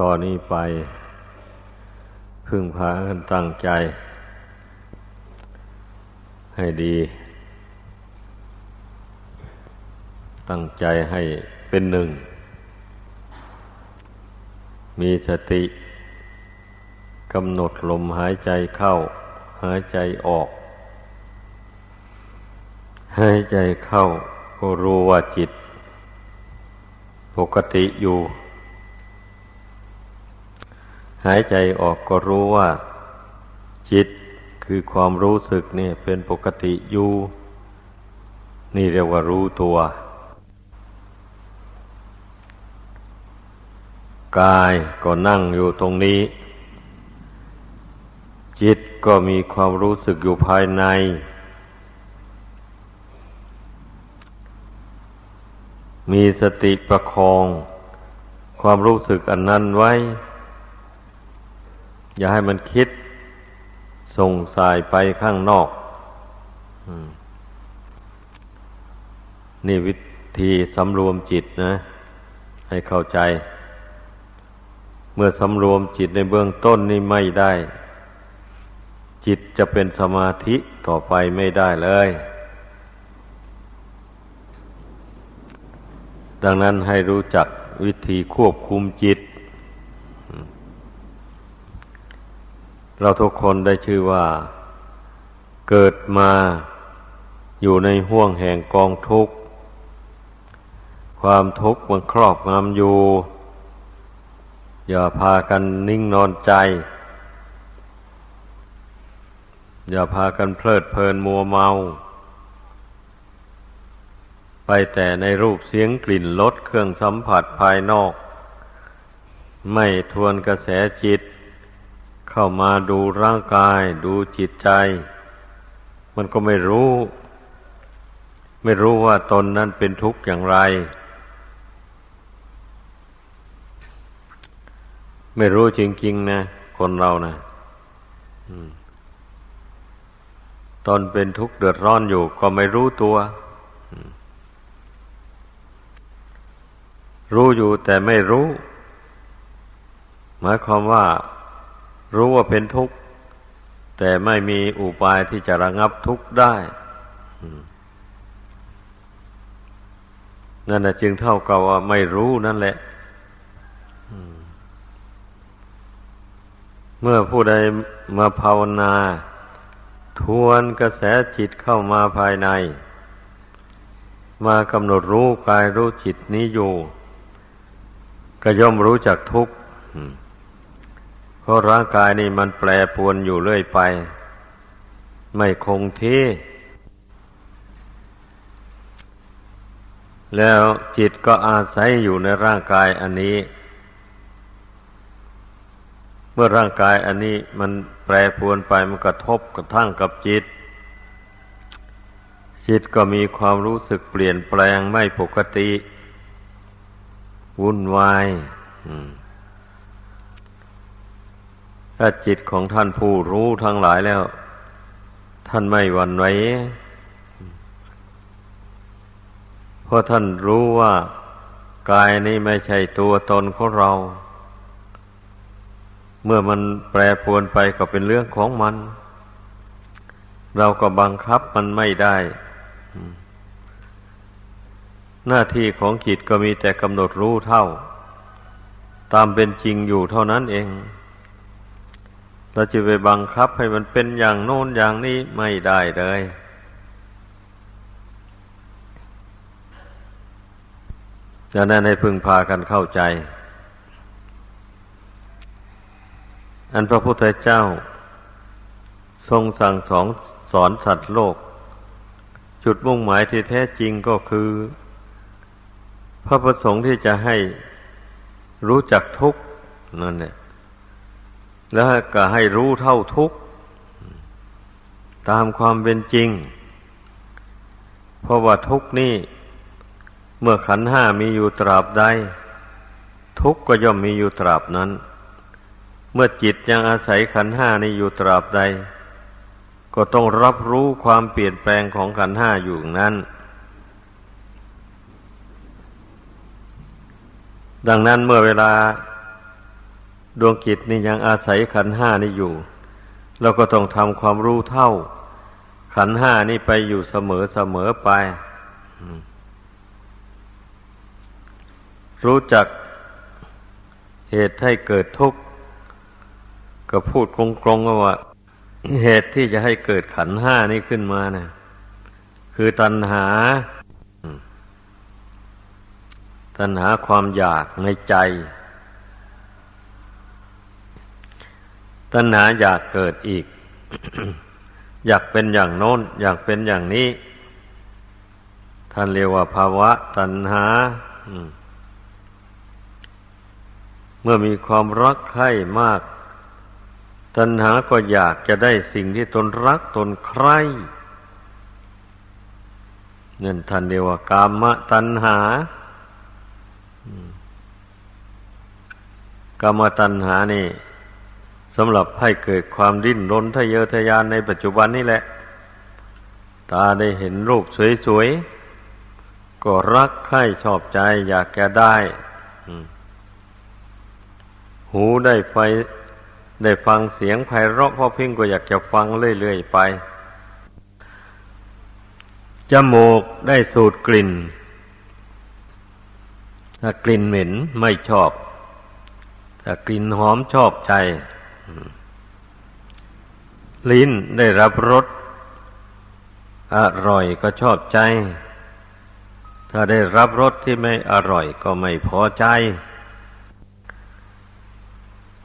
ต่อนนี้ไปพึ่งพากันตั้งใจให้ดีตั้งใจให้เป็นหนึ่งมีสติกำหนดลมหายใจเข้าหายใจออกหายใจเข้าก็รู้ว่าจิตปกติอยู่หายใจออกก็รู้ว่าจิตคือความรู้สึกนี่เป็นปกติอยู่นี่เรียกว่ารู้ตัวกายก็นั่งอยู่ตรงนี้จิตก็มีความรู้สึกอยู่ภายในมีสติประคองความรู้สึกอันนั้นไว้อย่าให้มันคิดส่งสายไปข้างนอกนี่วิธีสำรวมจิตนะให้เข้าใจเมื่อสำรวมจิตในเบื้องต้นนี่ไม่ได้จิตจะเป็นสมาธิต่อไปไม่ได้เลยดังนั้นให้รู้จักวิธีควบคุมจิตเราทุกคนได้ชื่อว่าเกิดมาอยู่ในห้วงแห่งกองทุกข์ความทุกข์มันครอบงำอยู่อย่าพากันนิ่งนอนใจอย่าพากันเพลิดเพลินมัวเมาไปแต่ในรูปเสียงกลิ่นรสเครื่องสัมผัสภายนอกไม่ทวนกระแสจิตเข้ามาดูร่างกายดูจิตใจมันก็ไม่รู้ว่าตนนั้นเป็นทุกข์อย่างไรไม่รู้จริงๆนะคนเรานะตนเป็นทุกข์เดือดร้อนอยู่ก็ไม่รู้ตัวรู้อยู่แต่ไม่รู้หมายความว่ารู้ว่าเป็นทุกข์แต่ไม่มีอุบายที่จะระงับทุกข์ได้นั่นน่ะจึงเท่ากับว่าไม่รู้นั่นแหละเมื่อผู้ใดมาภาวนาทวนกระแสจิตเข้ามาภายในมากำหนดรู้กายรู้จิตนี้อยู่ก็ย่อมรู้จักทุกข์เพราะร่างกายนี่มันแปรปรวนอยู่เรื่อยไปไม่คงที่แล้วจิตก็อาศัยอยู่ในร่างกายอันนี้เมื่อร่างกายอันนี้มันแปรปรวนไปมันกระทบกระทั่งกับจิตจิตก็มีความรู้สึกเปลี่ยนแปลงไม่ปกติวุ่นวายถ้าจิตของท่านผู้รู้ทั้งหลายแล้วท่านไม่หวั่นไหวเพราะท่านรู้ว่ากายนี้ไม่ใช่ตัวตนของเราเมื่อมันแปรปรวนไปก็เป็นเรื่องของมันเราก็บังคับมันไม่ได้หน้าที่ของจิตก็มีแต่กำหนดรู้เท่าตามเป็นจริงอยู่เท่านั้นเองเราจะไปบังคับให้มันเป็นอย่างโน้นอย่างนี้ไม่ได้เลยดังนั้นให้พึงพากันเข้าใจอันพระพุทธเจ้าทรงสั่งสอนสัตว์โลกจุดมุ่งหมายที่แท้จริงก็คือพระประสงค์ที่จะให้รู้จักทุกข์นั่นแหละแล้วก็ให้รู้เท่าทุกข์ตามความเป็นจริงเพราะว่าทุกข์นี่เมื่อขันธ์ห้ามีอยู่ตราบใดทุกข์ก็ย่อมมีอยู่ตราบนั้นเมื่อจิตยังอาศัยขันธ์ห้านี้อยู่ตราบใดก็ต้องรับรู้ความเปลี่ยนแปลงของขันธ์ห้าอยู่นั้นดังนั้นเมื่อเวลา ดวงจิตนี่ยังอาศัยขันธ์ห้านี่อยู่เราก็ต้องทำความรู้เท่าขันธ์ห้านี่ไปอยู่เสมอไปรู้จักเหตุให้เกิดทุกข์ก็พูดตรงๆว่าเหตุที่จะให้เกิดขันธ์ห้านี้ขึ้นมานะคือตัณหาความอยากในใจตัณหาอยากเกิดอีก อยากเป็นอย่างโน้นอยากเป็นอย่างนี้ท่านเรียกว่าภาวะตัณหาเมื่อมีความรักใคร่มากตัณหาก็อยากจะได้สิ่งที่ตนรักตนใคร่นั่นท่านเรียกว่ากามตัณหากามตัณหานี่สำหรับให้เกิดความดิ้นรนทะเยอทะยานในปัจจุบันนี่แหละตาได้เห็นรูปสวยๆก็รักใคร่ชอบใจอยากแก่ได้หูได้ฟังเสียงไพเราะเพราะเพ่งก็อยากจะฟังเรื่อยๆไปจมูกได้สูดกลิ่นถ้ากลิ่นเหม็นไม่ชอบถ้ากลิ่นหอมชอบใจลิ้นได้รับรสอร่อยก็ชอบใจถ้าได้รับรสที่ไม่อร่อยก็ไม่พอใจ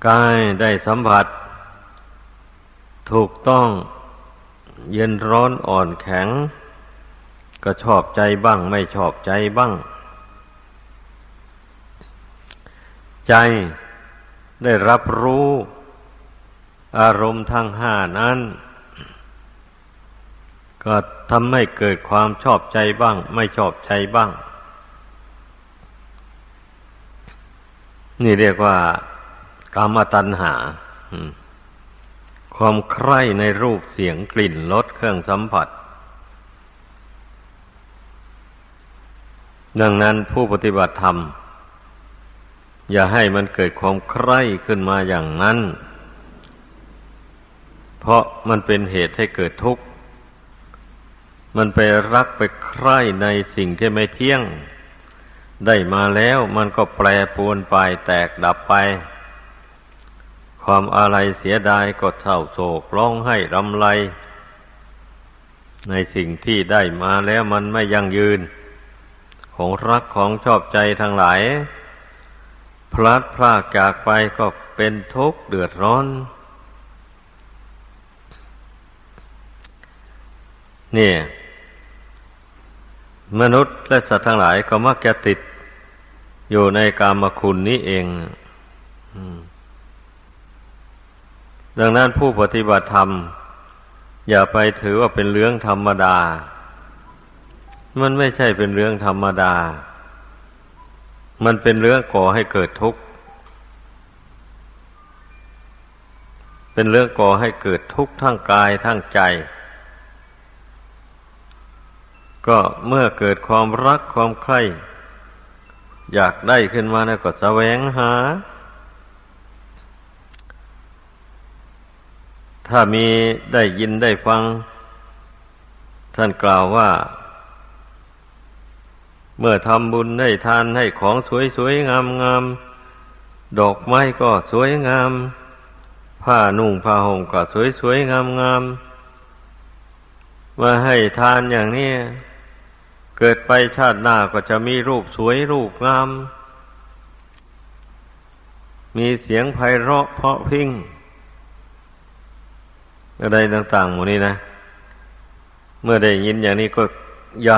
กายได้สัมผัสถูกต้องเย็นร้อนอ่อนแข็งก็ชอบใจบ้างไม่ชอบใจบ้างใจได้รับรู้อารมณ์ทั้งห้านั้นก็ทำให้เกิดความชอบใจบ้างไม่ชอบใจบ้างนี่เรียกว่ากามตัณหาความใคร่ในรูปเสียงกลิ่นรสเครื่องสัมผัสดังนั้นผู้ปฏิบัติธรรมอย่าให้มันเกิดความใคร่ขึ้นมาอย่างนั้นเพราะมันเป็นเหตุให้เกิดทุกข์มันไปรักไปใคร่ในสิ่งที่ไม่เที่ยงได้มาแล้วมันก็แปรปรวนไปแตกดับไปความอาลัยเสียดายก็เศร้าโศกร้องไห้รำไรในสิ่งที่ได้มาแล้วมันไม่ยั่งยืนของรักของชอบใจทั้งหลายพลัดพรากจากไปก็เป็นทุกข์เดือดร้อนเนี่ยมนุษย์และสัตว์ทั้งหลายก็มักจะติดอยู่ในกามคุณนี้เองดังนั้นผู้ปฏิบัติธรรมอย่าไปถือว่าเป็นเรื่องธรรมดามันไม่ใช่เป็นเรื่องธรรมดามันเป็นเรื่องก่อให้เกิดทุกข์เป็นเรื่องก่อให้เกิดทุกข์ทั้งกายทั้งใจก็เมื่อเกิดความรักความใคร่อยากได้ขึ้นมาแล้วก็แสวงหาถ้ามีได้ยินได้ฟังท่านกล่าวว่าเมื่อทำบุญได้ทานให้ของสวยๆงามๆดอกไม้ก็สวยงามผ้านุ่งผ้าห่มก็สวยๆงามๆมาให้ทานอย่างนี้เกิดไปชาติหน้าก็จะมีรูปสวยรูปงามมีเสียงไพเราะเพราะพริ้งอะไรต่างๆหมดนี้นะเมื่อได้ยินอย่างนี้ก็อ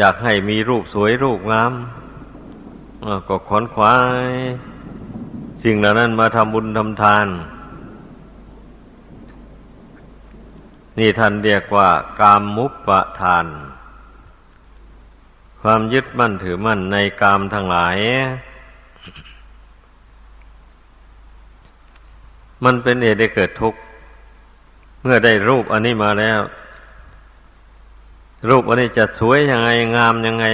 ยากให้มีรูปสวยรูปงามก็ขวนขวายสิ่งเหล่านั้นมาทำบุญทำทานนี่ท่านเรียกว่ากามมุปทานความยึดมั่นถือมั่นในกามทั้งหลายมันเป็นเหตุให้เกิดทุกข์เมื่อได้รูปอันนี้มาแล้วรูปอันนี้จะสวยยังไงงามยังไง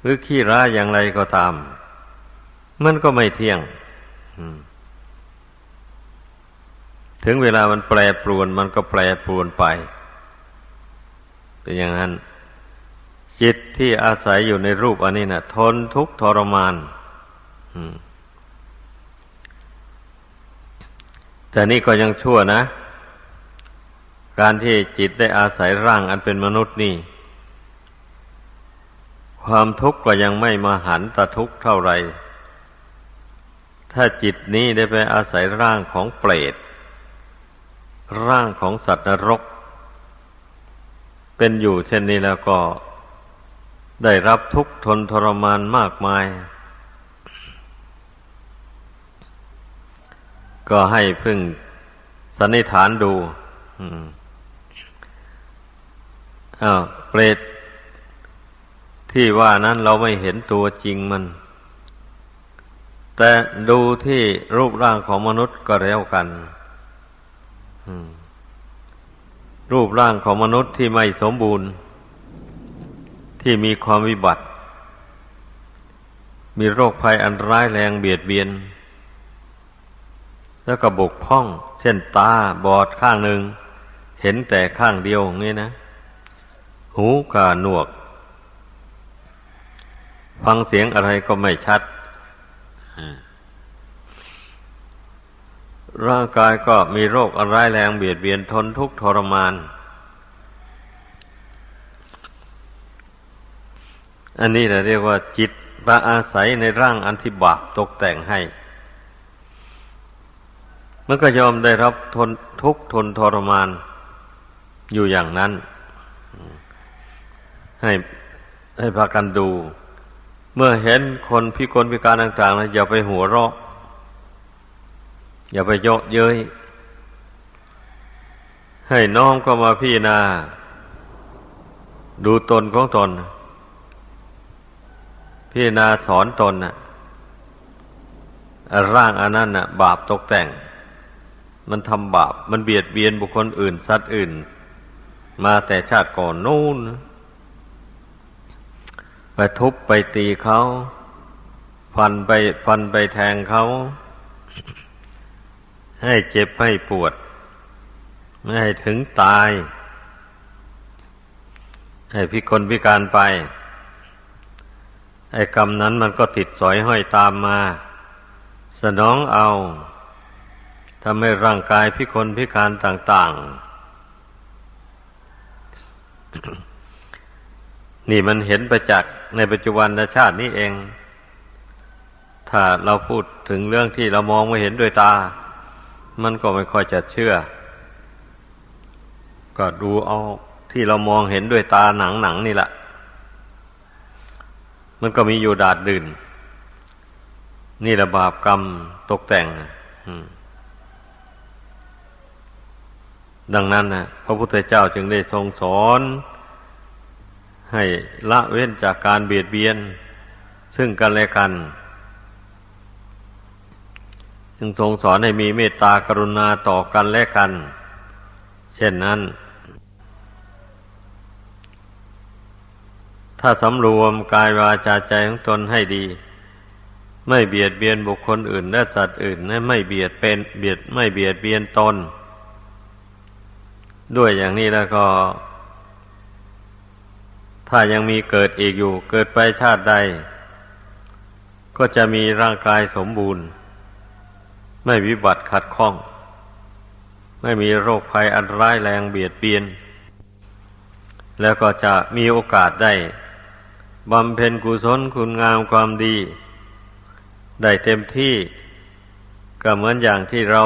หรือขี้ร้ายอย่างไรก็ตาม มันก็ไม่เที่ยงถึงเวลามันแปรปรวนมันก็แปรปรวนไปเป็นอย่างนั้นจิตที่อาศัยอยู่ในรูปอันนี้นะทนทุกข์ทรมานแต่นี่ก็ยังชั่วนะการที่จิตได้อาศัยร่างอันเป็นมนุษย์นี่ความทุกข์ก็ยังไม่มาหันตะทุกข์เท่าไหร่ถ้าจิตนี้ได้ไปอาศัยร่างของเปรตร่างของสัตว์นรกเป็นอยู่เช่นนี้แล้วก็ได้รับทุกข์ทนทรมานมากมายก็ให้พึ่งสันนิษฐานดูเปรตที่ว่านั้นเราไม่เห็นตัวจริงมันแต่ดูที่รูปร่างของมนุษย์ก็แล้วกันรูปร่างของมนุษย์ที่ไม่สมบูรณ์ที่มีความวิบัติมีโรคภัยอันร้ายแรงเบียดเบียนแล้วก็บกพร่องเช่นตาบอดข้างหนึ่งเห็นแต่ข้างเดียวอย่างนี้นะหูก็หนวกฟังเสียงอะไรก็ไม่ชัดร่างกายก็มีโรคอันร้ายแรงเบียดเบียนทนทุกข์ทรมานอันนี้เราเรียกว่าจิตมาอาศัยในร่างอันที่บาปตกแต่งให้มันก็ยอมได้รับทนทุกข์ทนทรมานอยู่อย่างนั้นให้พากันดูเมื่อเห็นคนพิกลพิการต่างๆนะอย่าไปหัวเราะอย่าไปเยาะเย้ยให้น้อมก็มาพิจารณาดูตนของตนพิจารณาสอนตนน่ะร่างอันนั้นน่ะบาปตกแต่งมันทำบาปมันเบียดเบียนบุคคลอื่นสัตว์อื่นมาแต่ชาติก่อนนู่นไปทุบไปตีเขาฟันไปแทงเขาให้เจ็บให้ปวดไม่ให้ถึงตายให้พิการไปไอ้กรรมนั้นมันก็ติดสอยห้อยตามมาสนองเอาทำให้ร่างกายพิการต่างๆ นี่มันเห็นประจักษ์ในปัจจุบันชาตินี้เองถ้าเราพูดถึงเรื่องที่เรามองไม่เห็นด้วยตามันก็ไม่ค่อยจะเชื่อก็ดูเอาที่เรามองเห็นด้วยตาหนังนี่แหละมันก็มีอยู่ดาดดื่นนี่ระบาปกรรมตกแต่งดังนั้นนะพระพุทธเจ้าจึงได้ทรงสอนให้ละเว้นจากการเบียดเบียนซึ่งกันและกันจึงทรงสอนให้มีเมตตากรุณาต่อกันและกันเช่นนั้นถ้าสำรวมกายวาจาใจของตนให้ดีไม่เบียดเบียนบุคคลอื่นและสัตว์อื่นไม่เบียดเบียนตนด้วยอย่างนี้แล้วก็ถ้ายังมีเกิดอีกอยู่เกิดไปชาติใดก็จะมีร่างกายสมบูรณ์ไม่วิบัติขัดข้องไม่มีโรคภัยอันร้ายแรงเบียดเบียนแล้วก็จะมีโอกาสได้บำเพ็ญกุศลคุณงามความดีได้เต็มที่ก็เหมือนอย่างที่เรา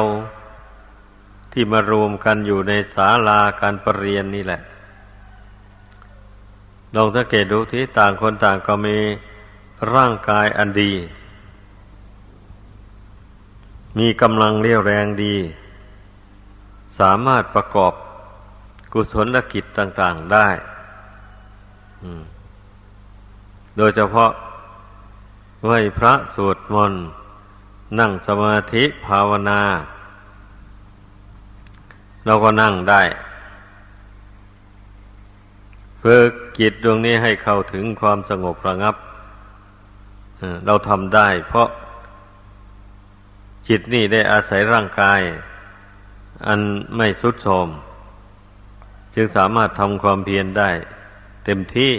ที่มารวมกันอยู่ในศาลาการประเรียนนี่แหละลองสังเกตดูที่ต่างคนต่างก็มีร่างกายอันดีมีกำลังเรี่ยวแรงดีสามารถประกอบกุศลกิจต่างๆได้โดยเฉพาะไหว้พระสวดมนต์นั่งสมาธิภาวนาเราก็นั่งได้ฝึกจิตดวงนี้ให้เข้าถึงความสงบระงับเราทำได้เพราะ จิตนี่ได้อาศัยร่างกายอันไม่ทรุดโทรมจึงสามารถทำความเพียรได้เต็มที่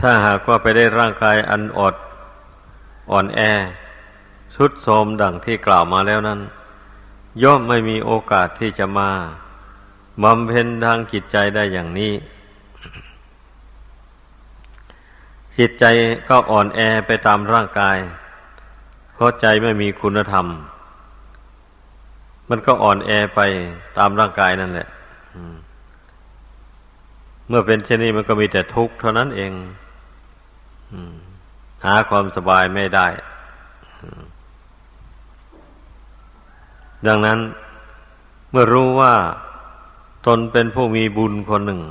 ถ้าหากว่าไปได้ร่างกายอันอ่อนแอทรุดโทรมดังที่กล่าวมาแล้วนั้นย่อมไม่มีโอกาสที่จะมาบำเพ็ญทางจิตใจได้อย่างนี้จิตใจก็อ่อนแอไปตามร่างกายเพราะใจไม่มีคุณธรรมมันก็อ่อนแอไปตามร่างกายนั่นแหละเมื่อเป็นเช่นนี้มันก็มีแต่ทุกข์เท่านั้นเองหาความสบายไม่ได้ดังนั้นเมื่อรู้ว่าตนเป็นผู้มีบุญคนหนึ่ง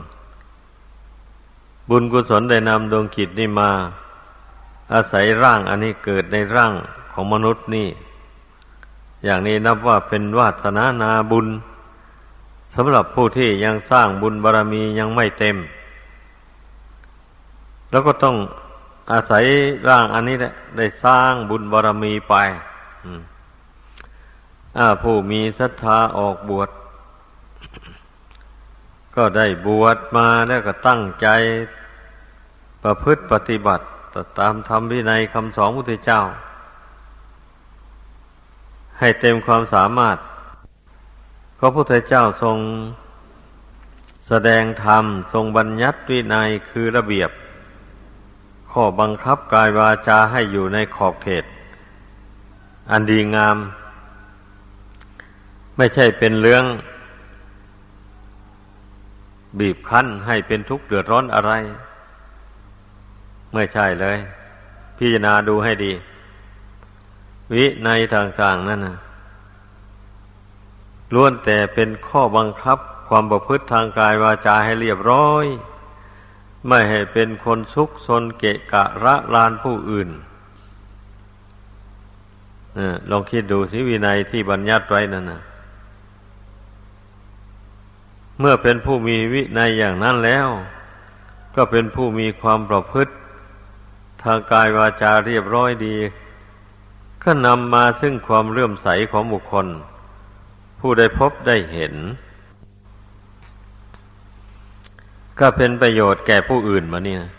บุญกุศลได้นำดวงจิตนี่มาอาศัยร่างอันนี้เกิดในร่างของมนุษย์นี่อย่างนี้นับว่าเป็นวาสนานาบุญสำหรับผู้ที่ยังสร้างบุญบารมียังไม่เต็มแล้วก็ต้องอาศัยร่างอันนี้แหละได้สร้างบุญบารมีไปผู้มีศรัทธาออกบวชก็ได้บวชมาแล้วก็ตั้งใจประพฤติปฏิบัติตามธรรมวินัยคำสอนพระพุทธเจ้าให้เต็มความสามารถเพราะพระพุทธเจ้าทรงแสดงธรรมทรงบัญญัติวินัยคือระเบียบข้อบังคับกายวาจาให้อยู่ในขอบเขตอันดีงามไม่ใช่เป็นเรื่องบีบคั้นให้เป็นทุกข์เดือดร้อนอะไรไม่ใช่เลยพิจารณาดูให้ดีวินัยต่างๆนั่นนะล้วนแต่เป็นข้อบังคับความประพฤติทางกายวาจาให้เรียบร้อยไม่ให้เป็นคนซุกซนเกะกะระรานผู้อื่นลองคิดดูสิวินัยที่บัญญัติไว้นั่นนะเมื่อเป็นผู้มีวินัยอย่างนั้นแล้วก็เป็นผู้มีความประพฤติทางกายวาจาเรียบร้อยดีก็นำมาซึ่งความเลื่อมใสของบุคคลผู้ได้พบได้เห็นก็เป็นประโยชน์แก่ผู้อื่นมานี่นะ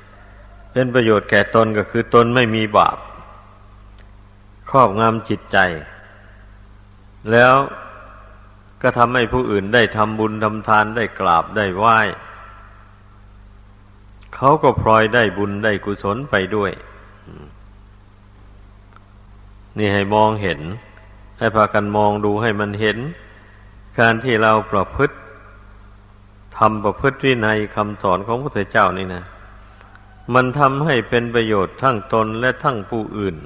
เป็นประโยชน์แก่ตนก็คือตนไม่มีบาปครอบงำจิตใจแล้วก็ทำให้ผู้อื่นได้ทำบุญทำทานได้กราบได้ไหว้เขาก็พลอยได้บุญได้กุศลไปด้วยนี่ให้มองเห็นให้พากันมองดูให้มันเห็นการที่เราประพฤติทำประพฤติวินัยคำสอนของพระพุทธเจ้านี่นะมันทำให้เป็นประโยชน์ทั้งตนและทั้งผู้อื่น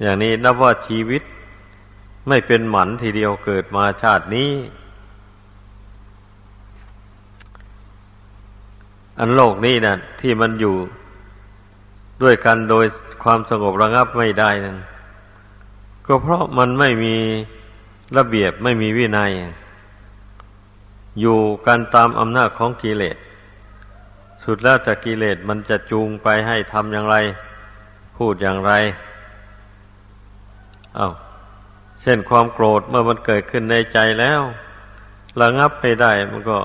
อย่างนี้นับว่าชีวิตไม่เป็นหมันทีเดียวเกิดมาชาตินี้อันโลกนี้นะที่มันอยู่ด้วยกันโดยความสงบระงับไม่ได้นั่นก็เพราะมันไม่มีระเบียบไม่มีวินัยอยู่กันตามอำนาจของกิเลสสุดแล้วแต่กิเลสมันจะจูงไปให้ทำอย่างไรพูดอย่างไรเช่นความโกรธเมื่อมันเกิดขึ้นในใจแล้วระงับไม่ได้มันก็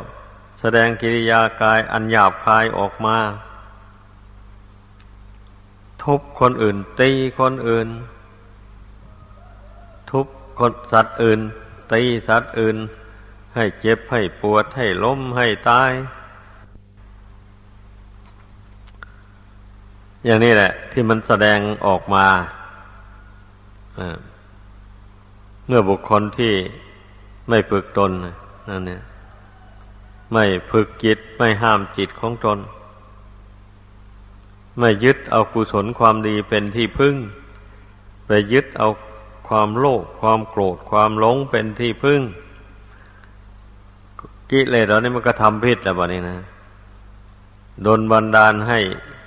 แสดงกิริยากายอันหยาบคายออกมาทุบคนอื่นตีคนอื่นทุบคนสัตว์อื่นตีสัตว์อื่นให้เจ็บให้ปวดให้ล้มให้ตายอย่างนี้แหละที่มันแสดงออกมาเมื่อบุคคลที่ไม่ฝึกตนนั่นเนี่ยไม่ฝึกจิตไม่ห้ามจิตของตนไม่ยึดเอากุศลความดีเป็นที่พึ่งไปยึดเอาความโลภความโกรธความหลงเป็นที่พึ่งกิเลสเหล่านี้มันก็ทำผิดแล้วบัดนี้นะดลบันดาลให้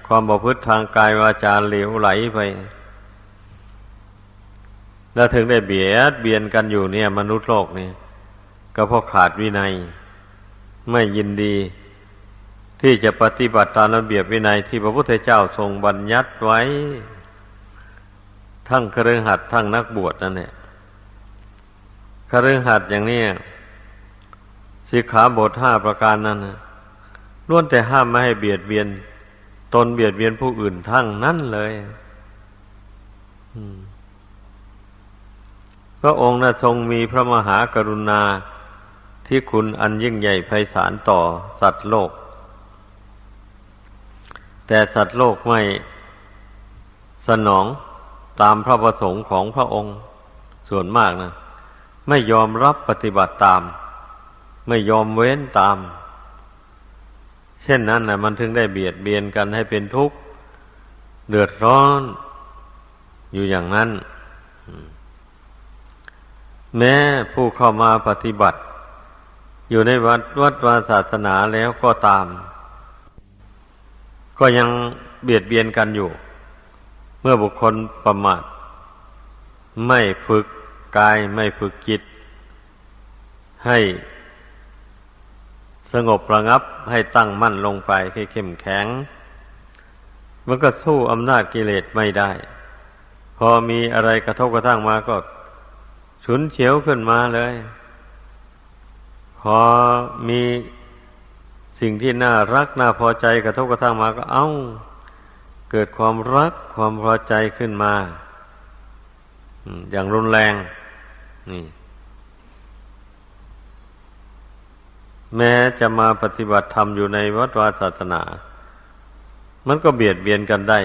ความประพฤติทางกายวาจาเหลวไหลไปแล้วถึงได้เบียดเบียนกันอยู่เนี่ยมนุษย์โลกนี่ก็เพราะขาดวินัยไม่ยินดีที่จะปฏิบัติตามระเบียบวินัยที่พระพุทธเจ้าทรงบัญญัติไว้ ทั้งคฤหัสถ์ทั้งนักบวชนั่นแหละคฤหัสถ์อย่างนี้สิกขาบท5ประการนั้นล้วนแต่ห้ามไม่ให้เบียดเบียนตนเบียดเบียนผู้อื่นทั้งนั้นเลยพระองค์น่ะทรงมีพระมหากรุณาที่คุณอันยิ่งใหญ่ไพศาลต่อสัตว์โลกแต่สัตว์โลกไม่สนองตามพระประสงค์ของพระองค์ส่วนมากนะไม่ยอมรับปฏิบัติตามไม่ยอมเว้นตามเช่นนั้นนะมันถึงได้เบียดเบียนกันให้เป็นทุกข์เดือดร้อนอยู่อย่างนั้นแม้ผู้เข้ามาปฏิบัติอยู่ในวัดวาศาสนาแล้วก็ตามก็ยังเบียดเบียนกันอยู่เมื่อบุคคลประมาทไม่ฝึกกายไม่ฝึกจิตให้สงบระงับให้ตั้งมั่นลงไปให้เข้มแข็งมันก็สู้อำนาจกิเลสไม่ได้พอมีอะไรกระทบกระทั่งมาก็ฉุนเฉียวขึ้นมาเลยพอมีสิ่งที่น่ารักน่าพอใจกระทบกระทั่งมาก็เกิดความรักความพอใจขึ้นมาอย่างรุนแรงนี่แม้จะมาปฏิบัติธรรมอยู่ในวัดวาศาสนามันก็เบียดเบียนกันได้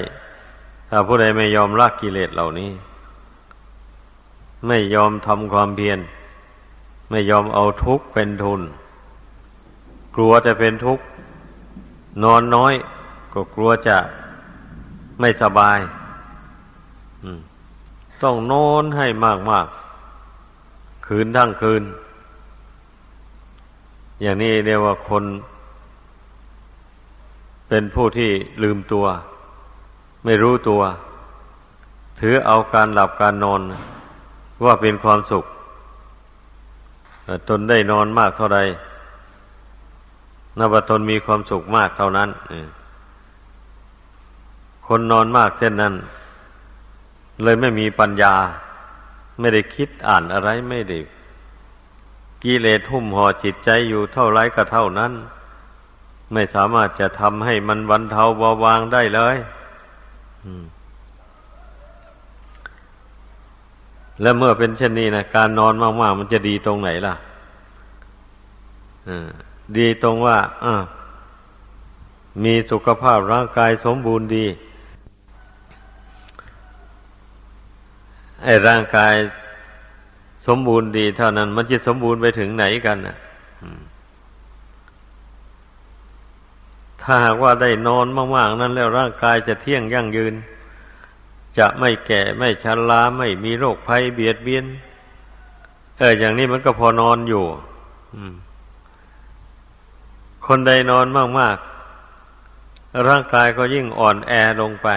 ถ้าผู้ใดไม่ยอมละกิเลสเหล่านี้ไม่ยอมทำความเพียรไม่ยอมเอาทุกข์เป็นทุนกลัวจะเป็นทุกข์นอนน้อยก็กลัวจะไม่สบายต้องนอนให้มากๆคืนทั้งคืนอย่างนี้เรียกว่าคนเป็นผู้ที่ลืมตัวไม่รู้ตัวถือเอาการหลับการนอนว่าเป็นความสุขตนได้นอนมากเท่าใดนับว่าตนมีความสุขมากเท่านั้นคนนอนมากเช่นนั้นเลยไม่มีปัญญาไม่ได้คิดอ่านอะไรไม่ได้กิเลสหุ้มห่อจิตใจอยู่เท่าไรก็เท่านั้นไม่สามารถจะทำให้มันบรรเทาเบาบางได้เลยและเมื่อเป็นเช่นนี้นะการนอนมากๆมันจะดีตรงไหนล่ะดีตรงว่ามีสุขภาพร่างกายสมบูรณ์ดีไอ้ร่างกายสมบูรณ์ดีเท่านั้นมันจะสมบูรณ์ไปถึงไหนกันน่ะถ้าหากว่าได้นอนมากๆนั้นแล้วร่างกายจะเที่ยงยั่งยืนจะไม่แก่ไม่ชราไม่มีโรคภัยเบียดเบียนอย่างนี้มันก็พอนอนอยู่คนใดนอนมากๆร่างกายก็ยิ่งอ่อนแอลงไป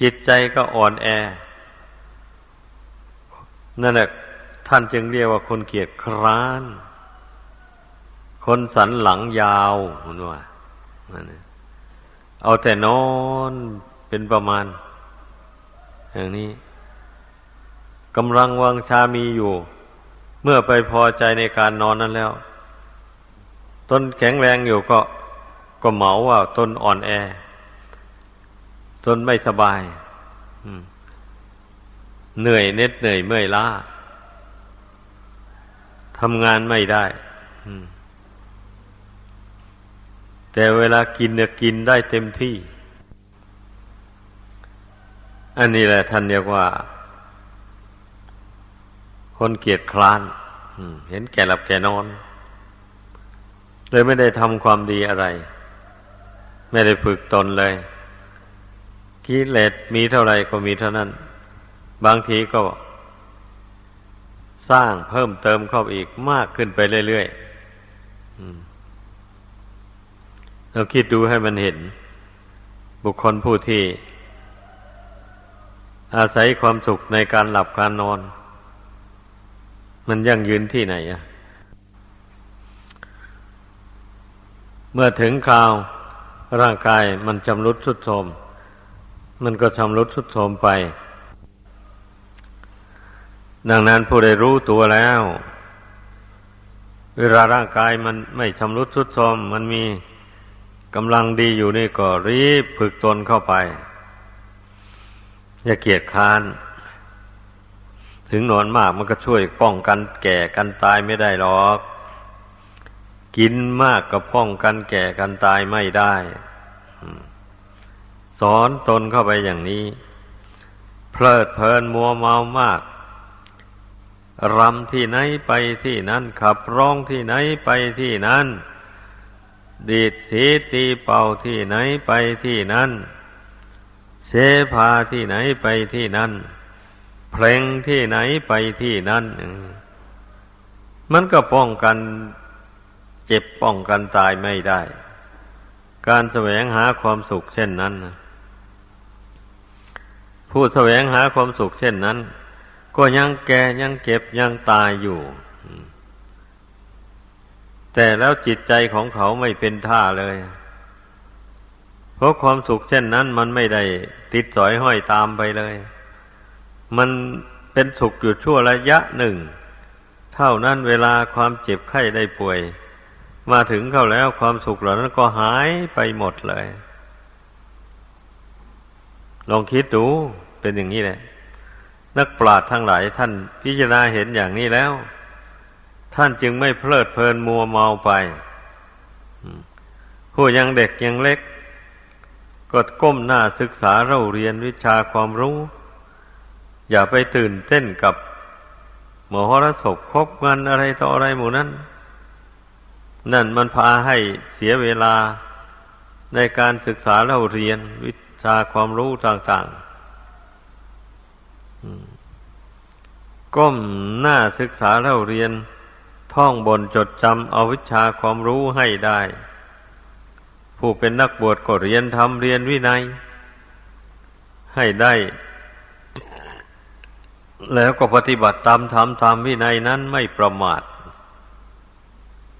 จิตใจก็อ่อนแอนั่นแหละท่านจึงเรียกว่าคนเกียจคร้านคนสันหลังยาวคุณว่าเอาแต่นอนเป็นประมาณอย่างนี้กำลังวังชามีอยู่เมื่อไปพอใจในการนอนนั้นแล้วตนแข็งแรงอยู่ก็เหมาว่าตนอ่อนแอตนไม่สบายเหนื่อยเน็ดเหนื่อยเมื่อยล้าทำงานไม่ได้แต่เวลากินเนี่ยกินได้เต็มที่อันนี้แหละท่านเรียกว่าคนเกียจคร้านเห็นแก่หลับแก่นอนเลยไม่ได้ทำความดีอะไรไม่ได้ฝึกตนเลยกิเลสมีเท่าไรก็มีเท่านั้นบางทีก็สร้างเพิ่มเติมเข้าอีกมากขึ้นไปเรื่อยๆเราคิดดูให้มันเห็นบุคคลผู้ที่อาศัยความสุขในการหลับการนอนมันยั่งยืนที่ไหนอะเมื่อถึงคราวร่างกายมันชำรุดทรุดโทรม มันก็ชำรุดทรุดโทรมไปดังนั้นผู้ได้รู้ตัวแล้วเวลาร่างกายมันไม่ชำรุดทรุดโทรมมันมีกำลังดีอยู่นี่ก็รีบฝึกตนเข้าไปอย่าเกียจคร้านถึงนอนมากมันก็ช่วยป้องกันแก่กันตายไม่ได้หรอกกินมากก็ป้องกันแก่กันตายไม่ได้สอนตนเข้าไปอย่างนี้เพลิดเพลินมัวเมามากรำที่ไหนไปที่นั้นขับร้องที่ไหนไปที่นั้นดีดสีตีเป่าที่ไหนไปที่นั้นเสพาที่ไหนไปที่นั้นเพลงที่ไหนไปที่นั้นมันก็ป้องกันเจ็บป้องกันตายไม่ได้การแสวงหาความสุขเช่นนั้นผู้แสวงหาความสุขเช่นนั้นก็ยังแก่ยังเก็บยังตายอยู่แต่แล้วจิตใจของเขาไม่เป็นท่าเลยเพราะความสุขเช่นนั้นมันไม่ได้ติดสอยห้อยตามไปเลยมันเป็นสุขอยู่ชั่วระยะหนึ่งเท่านั้นเวลาความเจ็บไข้ได้ป่วยมาถึงเข้าแล้วความสุขเหล่านั้นก็หายไปหมดเลยลองคิดดูเป็นอย่างนี้แหละนักปราชญ์ทั้งหลายท่านพิจารณาเห็นอย่างนี้แล้วท่านจึงไม่เพลิดเพลินมัวเมาไปผู้ยังเด็กยังเล็กก็ก้มหน้าศึกษาเล่าเรียนวิชาความรู้อย่าไปตื่นเต้นกับมหรสพคบกันอะไรต่ออะไรหมู่นั้นนั่นมันพาให้เสียเวลาในการศึกษาเล่าเรียนวิชาความรู้ต่างๆก้มหน้าศึกษาเล่าเรียนท่องบนจดจำเอาวิชาความรู้ให้ได้ผู้เป็นนักบวชก็เรียนธรรมเรียนวินัยให้ได้แล้วก็ปฏิบัติตามธรรมตามวินัยนั้นไม่ประมาท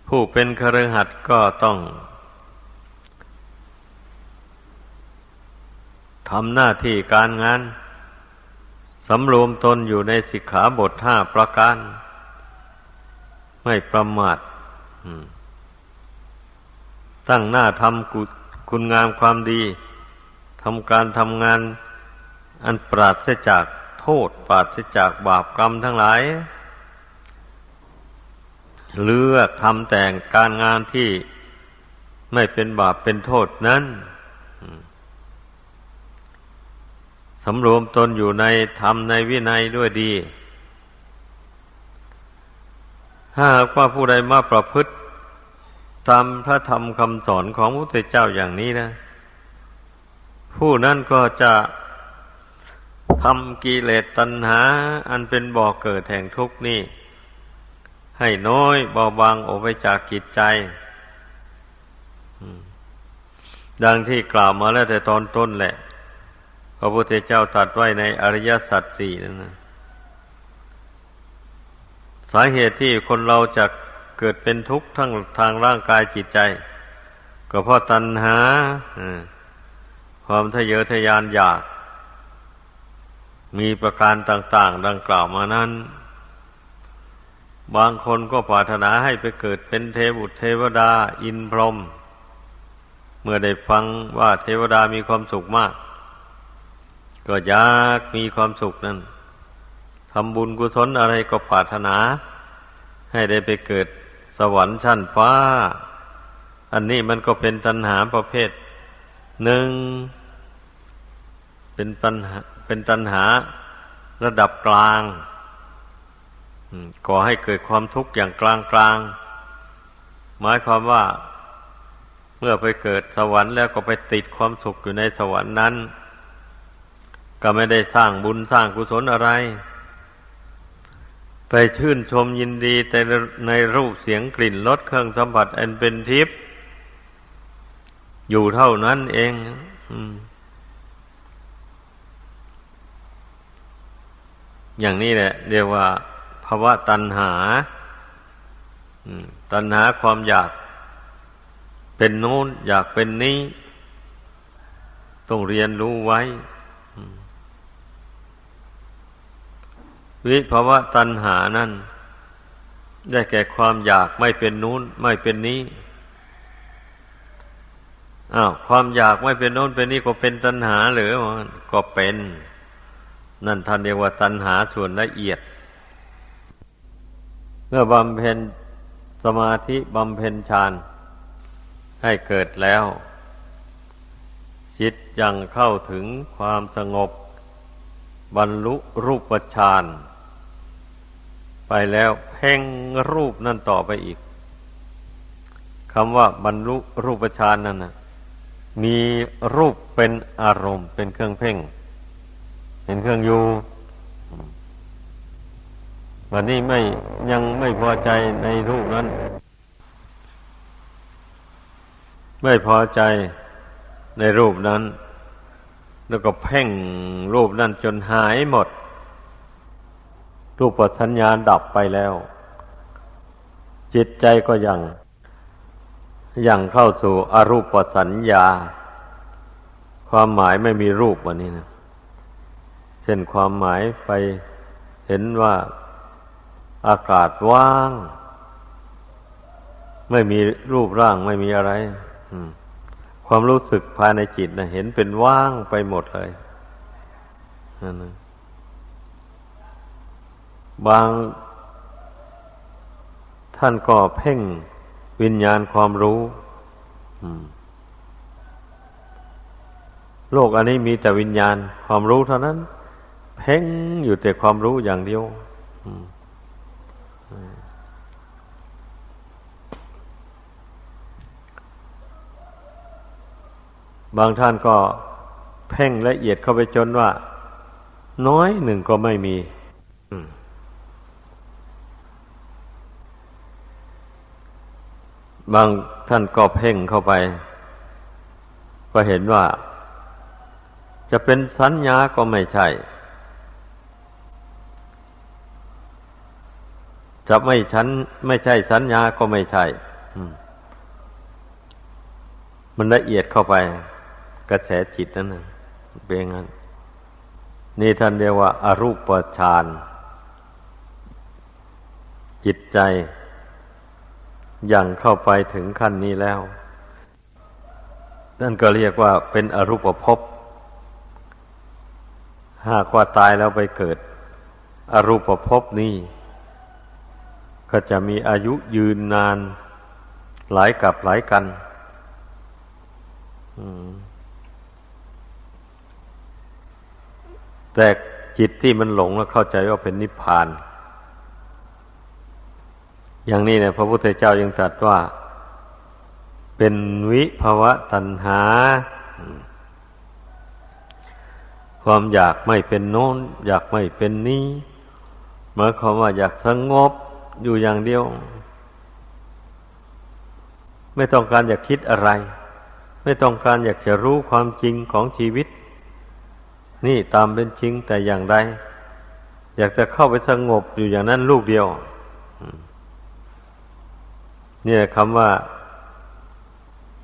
ผู้เป็นคฤหัสถ์ก็ต้องทำหน้าที่การงานสำรวมตนอยู่ในสิกขาบท5ประการไม่ประมาทตั้งหน้าทำคุณงามความดีทำการทำงานอันปราศจากโทษปราศจากบาปกรรมทั้งหลายเลือกทำแต่งการงานที่ไม่เป็นบาปเป็นโทษนั้นสำรวมตนอยู่ในธรรมในวินัยด้วยดีถ้าหากว่าผู้ใดมาประพฤติตามพระธรรมคำสอนของพระพุทธเจ้าอย่างนี้นะผู้นั้นก็จะทำกิเลสตัณหาอันเป็นบ่อเกิดแห่งทุกข์นี่ให้น้อยเบาบางออกไปจากจิตใจดังที่กล่าวมาแล้วแต่ตอนต้นแหละพระพุทธเจ้าตรัสไว้ในอริยสัจสี่นั่นนะสาเหตุที่คนเราจะเกิดเป็นทุกข์ทั้งทางร่างกายจิตใจก็เพราะตัณหาความทะเยอทะยานอยากมีประการต่างๆดังกล่าวมานั้นบางคนก็ปรารถนาให้ไปเกิดเป็นเทพบุตรเทวดาอินพรหมเมื่อได้ฟังว่าเทวดามีความสุขมากก็อยากมีความสุขนั้นทำบุญกุศลอะไรก็ปรารถนาให้ได้ไปเกิดสวรรค์ชั้นฟ้าอันนี้มันก็เป็นตัณหาประเภทหนึ่งเป็นตัณหาระดับกลางก่อให้เกิดความทุกข์อย่างกลางๆหมายความว่าเมื่อไปเกิดสวรรค์แล้วก็ไปติดความสุขอยู่ในสวรรค์นั้นก็ไม่ได้สร้างบุญสร้างกุศลอะไรไปชื่นชมยินดีแต่ในรูปเสียงกลิ่นรสเครื่องสัมผัสอันเป็นทิพย์อยู่เท่านั้นเองอย่างนี้แหละเรียกว่าภาวะตัณหาตัณหาความอยากเป็นโน้นอยากเป็นนี้ต้องเรียนรู้ไว้ วิภวตัณหานั่นได้แก่ความอยากไม่เป็นนู้นไม่เป็นนี้อ้าวความอยากไม่เป็นโน้นเป็นนี้ก็เป็นตัณหาหรือก็เป็นนั่นท่านเรียกว่าตัณหาส่วนละเอียดเมื่อบำเพ็ญสมาธิบำเพ็ญฌานให้เกิดแล้วจิตยังเข้าถึงความสงบบรรลุรูปฌานไปแล้วเพ่งรูปนั่นต่อไปอีกคำว่าบรรลุรูปฌานนั่นนะมีรูปเป็นอารมณ์เป็นเครื่องเพ่งเป็นเครื่องอยู่วันนี้ยังไม่พอใจในรูปนั้นไม่พอใจในรูปนั้นแล้วก็เพ่งรูปนั้นจนหายหมดรูปสัญญาดับไปแล้วจิตใจก็ยังเข้าสู่อรูปสัญญาความหมายไม่มีรูปวันนี้นะเช่นความหมายไปเห็นว่าอากาศว่างไม่มีรูปร่างไม่มีอะไรความรู้สึกภายในจิตนะเห็นเป็นว่างไปหมดเลยนั่นนะบางท่านก็เพ่งวิญญาณความรู้โลกอันนี้มีแต่วิญญาณความรู้เท่านั้นเพ่งอยู่แต่ความรู้อย่างเดียวบางท่านก็เพ่งละเอียดเข้าไปจนว่าน้อยหนึ่งก็ไม่มีบางท่านก็เพ่งเข้าไปก็เห็นว่าจะเป็นสัญญาก็ไม่ใช่จะไม่ใช่สัญญาก็ไม่ใช่มันละเอียดเข้าไปกระแสจิตนั่นน่ะเป็นงั้นนี่ท่านเรียกว่าอรูปฌานจิตใจยังเข้าไปถึงขั้นนี้แล้วนั่นก็เรียกว่าเป็นอรูปภพหากว่าตายแล้วไปเกิดอรูปภพนี้ก็จะมีอายุยืนนานหลายกับหลายกันแต่จิตที่มันหลงแล้วเข้าใจว่าเป็นนิพพานอย่างนี้เนี่ยพระพุทธเจ้ายังตรัสว่าเป็นวิภวตัณหาความอยากไม่เป็นโน้นอยากไม่เป็นนี้หมายความว่าอยากสงบอยู่อย่างเดียวไม่ต้องการอยากคิดอะไรไม่ต้องการอยากจะรู้ความจริงของชีวิตนี่ตามเป็นจริงแต่อย่างใดอยากจะเข้าไปสงบอยู่อย่างนั้นลูกเดียวนี่คำว่า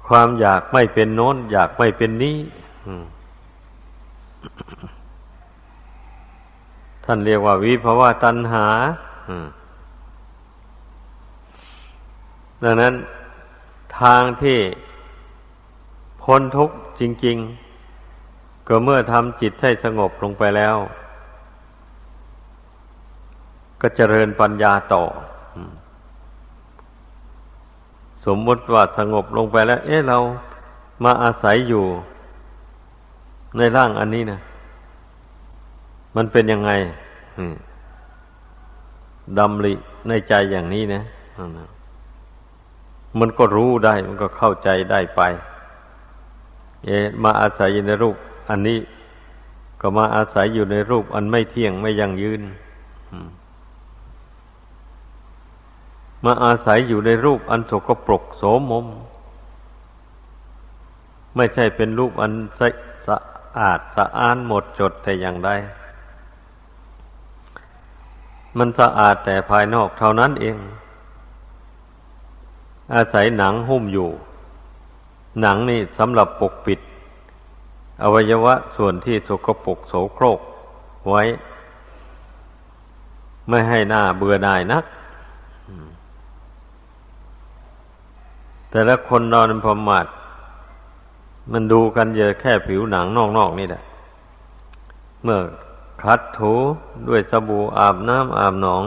ความอยากไม่เป็นโน้นอยากไม่เป็นนี้ท่านเรียกว่าวิภวตัณหาดังนั้นทางที่พ้นทุกข์จริงๆก็เมื่อทำจิตให้สงบลงไปแล้วก็เจริญปัญญาต่อสมมติว่าสงบลงไปแล้วเรามาอาศัยอยู่ในร่างอันนี้นะมันเป็นยังไงดำริในใจอย่างนี้นะมันก็รู้ได้มันก็เข้าใจได้ไปมาอาศัยอยู่ในรูปอันนี้ก็มาอาศัยอยู่ในรูปอันไม่เที่ยงไม่ยั่งยืนมาอาศัยอยู่ในรูปอันสกปรกโสมมไม่ใช่เป็นรูปอันสะอาดสะอ้านหมดจดแต่อย่างใดมันสะอาดแต่ภายนอกเท่านั้นเองอาศัยหนังหุ้มอยู่หนังนี่สำหรับปกปิดอวัยวะส่วนที่สกปรกโสโครกไว้ ไม่ให้หน้าเบื่อหน่ายนักแต่ละคนนอนประมาทมันดูกันเยอะแค่ผิวหนังนอกๆนี่แหละเมื่อขัดถูด้วยสบู่อาบน้ำอาบหนอง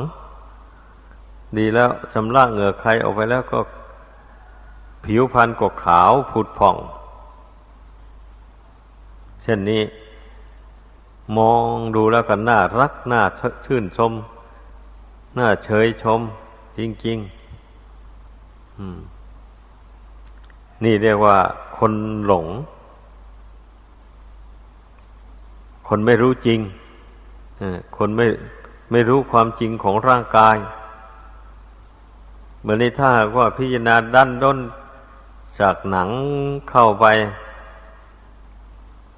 ดีแล้วชำระเหงื่อใครออกไปแล้วก็ผิวพรรณก็ขาวผุดผ่องเช่นนี้มองดูแล้วก็น่ารักน่าชื่นชมน่าเฉยชมจริงๆนี่เรียกว่าคนหลงคนไม่รู้จริงคนไม่รู้ความจริงของร่างกายเหมือนในถ้าว่าพิจารณาดั้นด้นจากหนังเข้าไป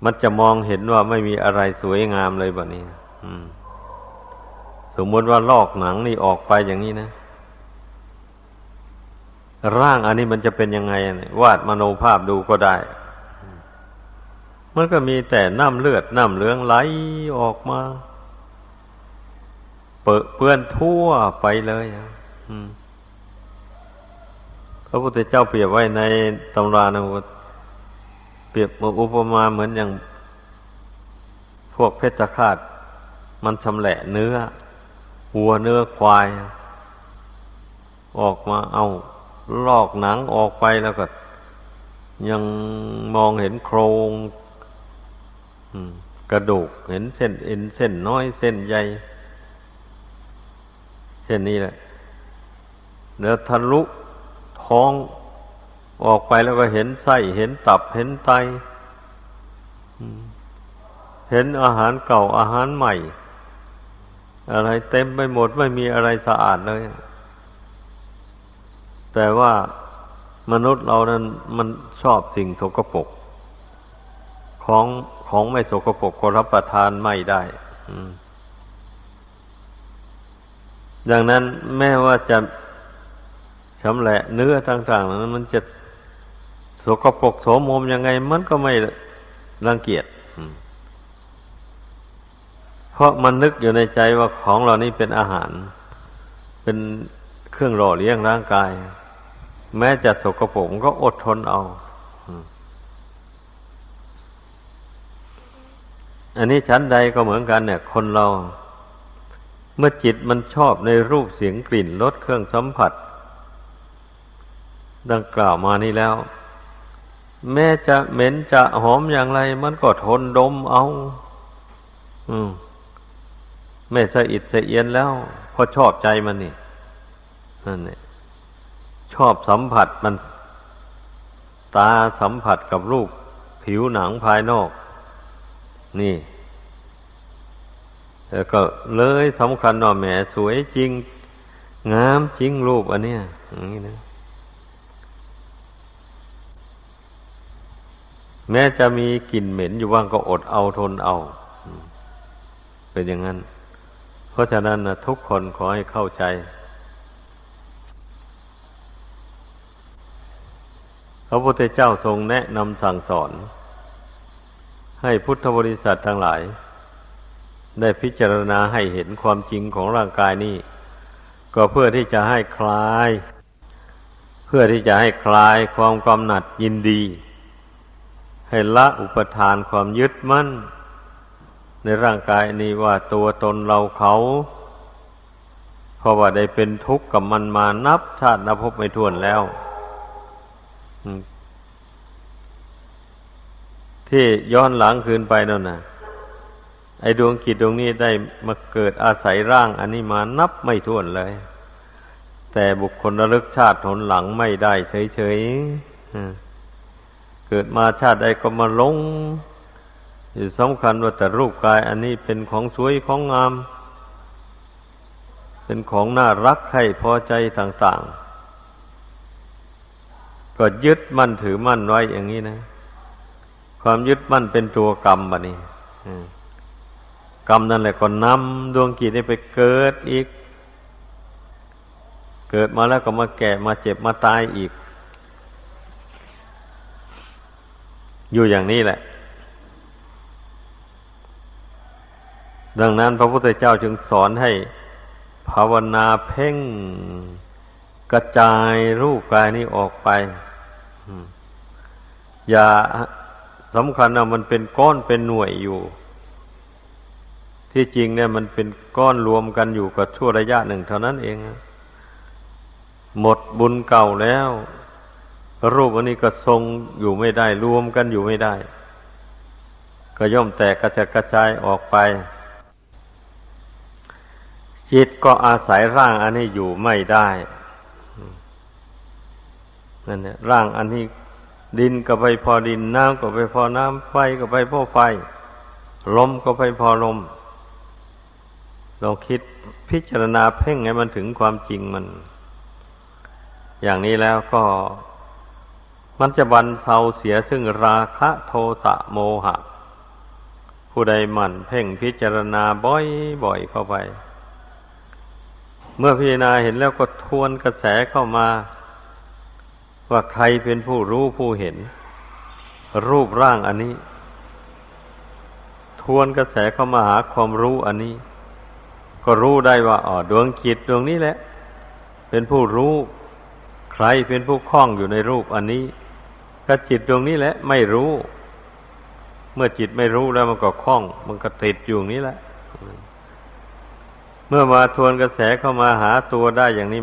มันจะมองเห็นว่าไม่มีอะไรสวยงามเลยแบบนี้สมมติว่าลอกหนังนี่ออกไปอย่างนี้นะร่างอันนี้มันจะเป็นยังไงวาดมโนภาพดูก็ได้มันก็มีแต่น้ำเลือดน้ำเหลืองไหลออกมาเปื้อนทั่วไปเลยพระพุทธเจ้าเปรียบไว้ในตำรานะเปรียบอุปมาเหมือนอย่างพวกเพชฌฆาตมันชำแหละเนื้อวัวเนื้อควายออกมาเอาลอกหนังออกไปแล้วก็ยังมองเห็นโครงกระดูกเห็นเส้นเอ็นเส้นน้อยเส้นใหญ่เส้นนี้แหละแล้วทะลุท้องออกไปแล้วก็เห็นไส้เห็นตับเห็นไตเห็นอาหารเก่าอาหารใหม่อะไรเต็มไปหมดไม่มีอะไรสะอาดเลยแต่ว่ามนุษย์เรานั้นมันชอบสิ่งสกปรกของไม่สกปรกก็รับประทานไม่ได้ดังนั้นแม้ว่าจะชำแหละเนื้อต่างๆนั้นมันจะสกปรกโสมมยังไงมันก็ไม่รังเกียจเพราะมันนึกอยู่ในใจว่าของเหล่านี้เป็นอาหารเป็นเครื่องหล่อเลี้ยงร่างกายแม้จะสกปรกก็อดทนเอาอันนี้ชั้นใดก็เหมือนกันเนี่ยคนเราเมื่อจิตมันชอบในรูปเสียงกลิ่นรสเครื่องสัมผัสดังกล่าวมานี้แล้วแม้จะเหม็นจะหอมอย่างไรมันก็ทนดมเอาไม่สะอิดสะเอียนแล้วเพราะชอบใจมันนี่นั่นแหละชอบสัมผัสมันตาสัมผัสกับรูปผิวหนังภายนอกนี่แล้วก็เลยสำคัญว่าแหมสวยจริงงามจริงรูปอันเนี้ยอย่างนี้นะแม้จะมีกลิ่นเหม็นอยู่บ้างก็อดเอาทนเอาเป็นอย่างนั้นเพราะฉะนั้นนะทุกคนขอให้เข้าใจพระพุทธเจ้าทรงแนะนำสั่งสอนให้พุทธบริษัททั้งหลายได้พิจารณาให้เห็นความจริงของร่างกายนี้ก็เพื่อที่จะให้คลายความกำหนัดยินดีให้ละอุปทานความยึดมั่นในร่างกายนี้ว่าตัวตนเราเขาเพราะว่าได้เป็นทุกข์กับมันมานับชาตินับภพไม่ถ้วนแล้วที่ย้อนหลังคืนไปนั่นน่ะไอ้ดวงจิตดวงนี้ได้มาเกิดอาศัยร่างอันนี้มานับไม่ถ้วนเลยแต่บุคคลระลึกชาติหนหลังไม่ได้เฉยๆเกิดมาชาติใดก็มาหลงอยู่สำคัญว่าแต่รูปกายอันนี้เป็นของสวยของงามเป็นของน่ารักใคร่พอใจต่างๆก็ยึดมั่นถือมั่นไว้อย่างนี้นะความยึดมั่นเป็นตัวกรรมบัดนี้กรรมนั่นแหละก็นำดวงจิตได้ไปเกิดอีกเกิดมาแล้วก็มาแก่มาเจ็บมาตายอีกอยู่อย่างนี้แหละดังนั้นพระพุทธเจ้าจึงสอนให้ ภาวนาเพ่งกระจายรูปกายนี้ออกไปอย่าสำคัญนะมันเป็นก้อนเป็นหน่วยอยู่ที่จริงเนี่ยมันเป็นก้อนรวมกันอยู่กับชั่วระยะหนึ่งเท่านั้นเองหมดบุญเก่าแล้วรูปอันนี้ก็ทรงอยู่ไม่ได้รวมกันอยู่ไม่ได้ก็ย่อมแตกกระจัดกระจายออกไปจิตก็อาศัยร่างอันนี้อยู่ไม่ได้นั่นแหละร่างอันนี้ดินก็ไปพอดินน้ำก็ไปพอน้ำไฟก็ไปพอไฟลมก็ไปพอลมลองคิดพิจารณาเพ่งให้มันถึงความจริงมันอย่างนี้แล้วก็มันจะบรรเทาเสียซึ่งราคะโทสะโมหะผู้ใดหมั่นเพ่งพิจารณาบ่อยๆเข้าไปเมื่อพิจารณาเห็นแล้วก็ทวนกระแสเข้ามาว่าใครเป็นผู้รู้ผู้เห็นรูปร่างอันนี้ทวนกระแสเข้ามาหาความรู้อันนี้ก็รู้ได้ว่าอ๋อดวงจิตดวงนี้แหละเป็นผู้รู้ใครเป็นผู้คล้องอยู่ในรูปอันนี้ก็จิตดวงนี้แหละไม่รู้เมื่อจิตไม่รู้แล้วมันก็คล้องมันก็ติดอยู่อย่างนี้แหละเมื่อมาทวนกระแสเข้ามาหาตัวได้อย่างนี้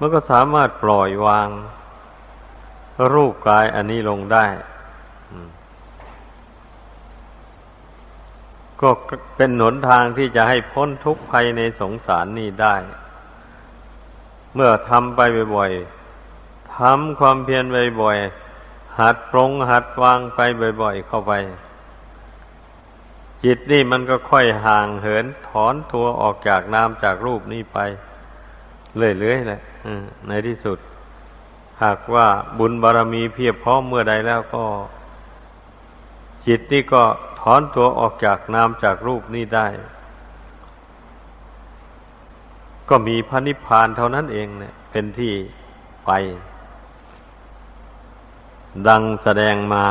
มันก็สามารถปล่อยวางรูปกายอันนี้ลงได้ก็เป็นหนทางที่จะให้พ้นทุกข์ภัยในสงสารนี้ได้เมื่อทำไปบ่อยๆทำความเพียรบ่อยๆหัดปรงหัดวางไปบ่อยๆเข้าไปจิตนี่มันก็ค่อยห่างเหินถอนตัวออกจากนามจากรูปนี้ไปเรื่อยๆแหละในที่สุดหากว่าบุญบารมีเพียบพร้อมเมื่อใดแล้วก็จิตนี่ก็ถอนตัวออกจากนามจากรูปนี้ได้ก็มีพระนิพพานเท่านั้นเองเนี่ยเป็นที่ไปดังแสดงมา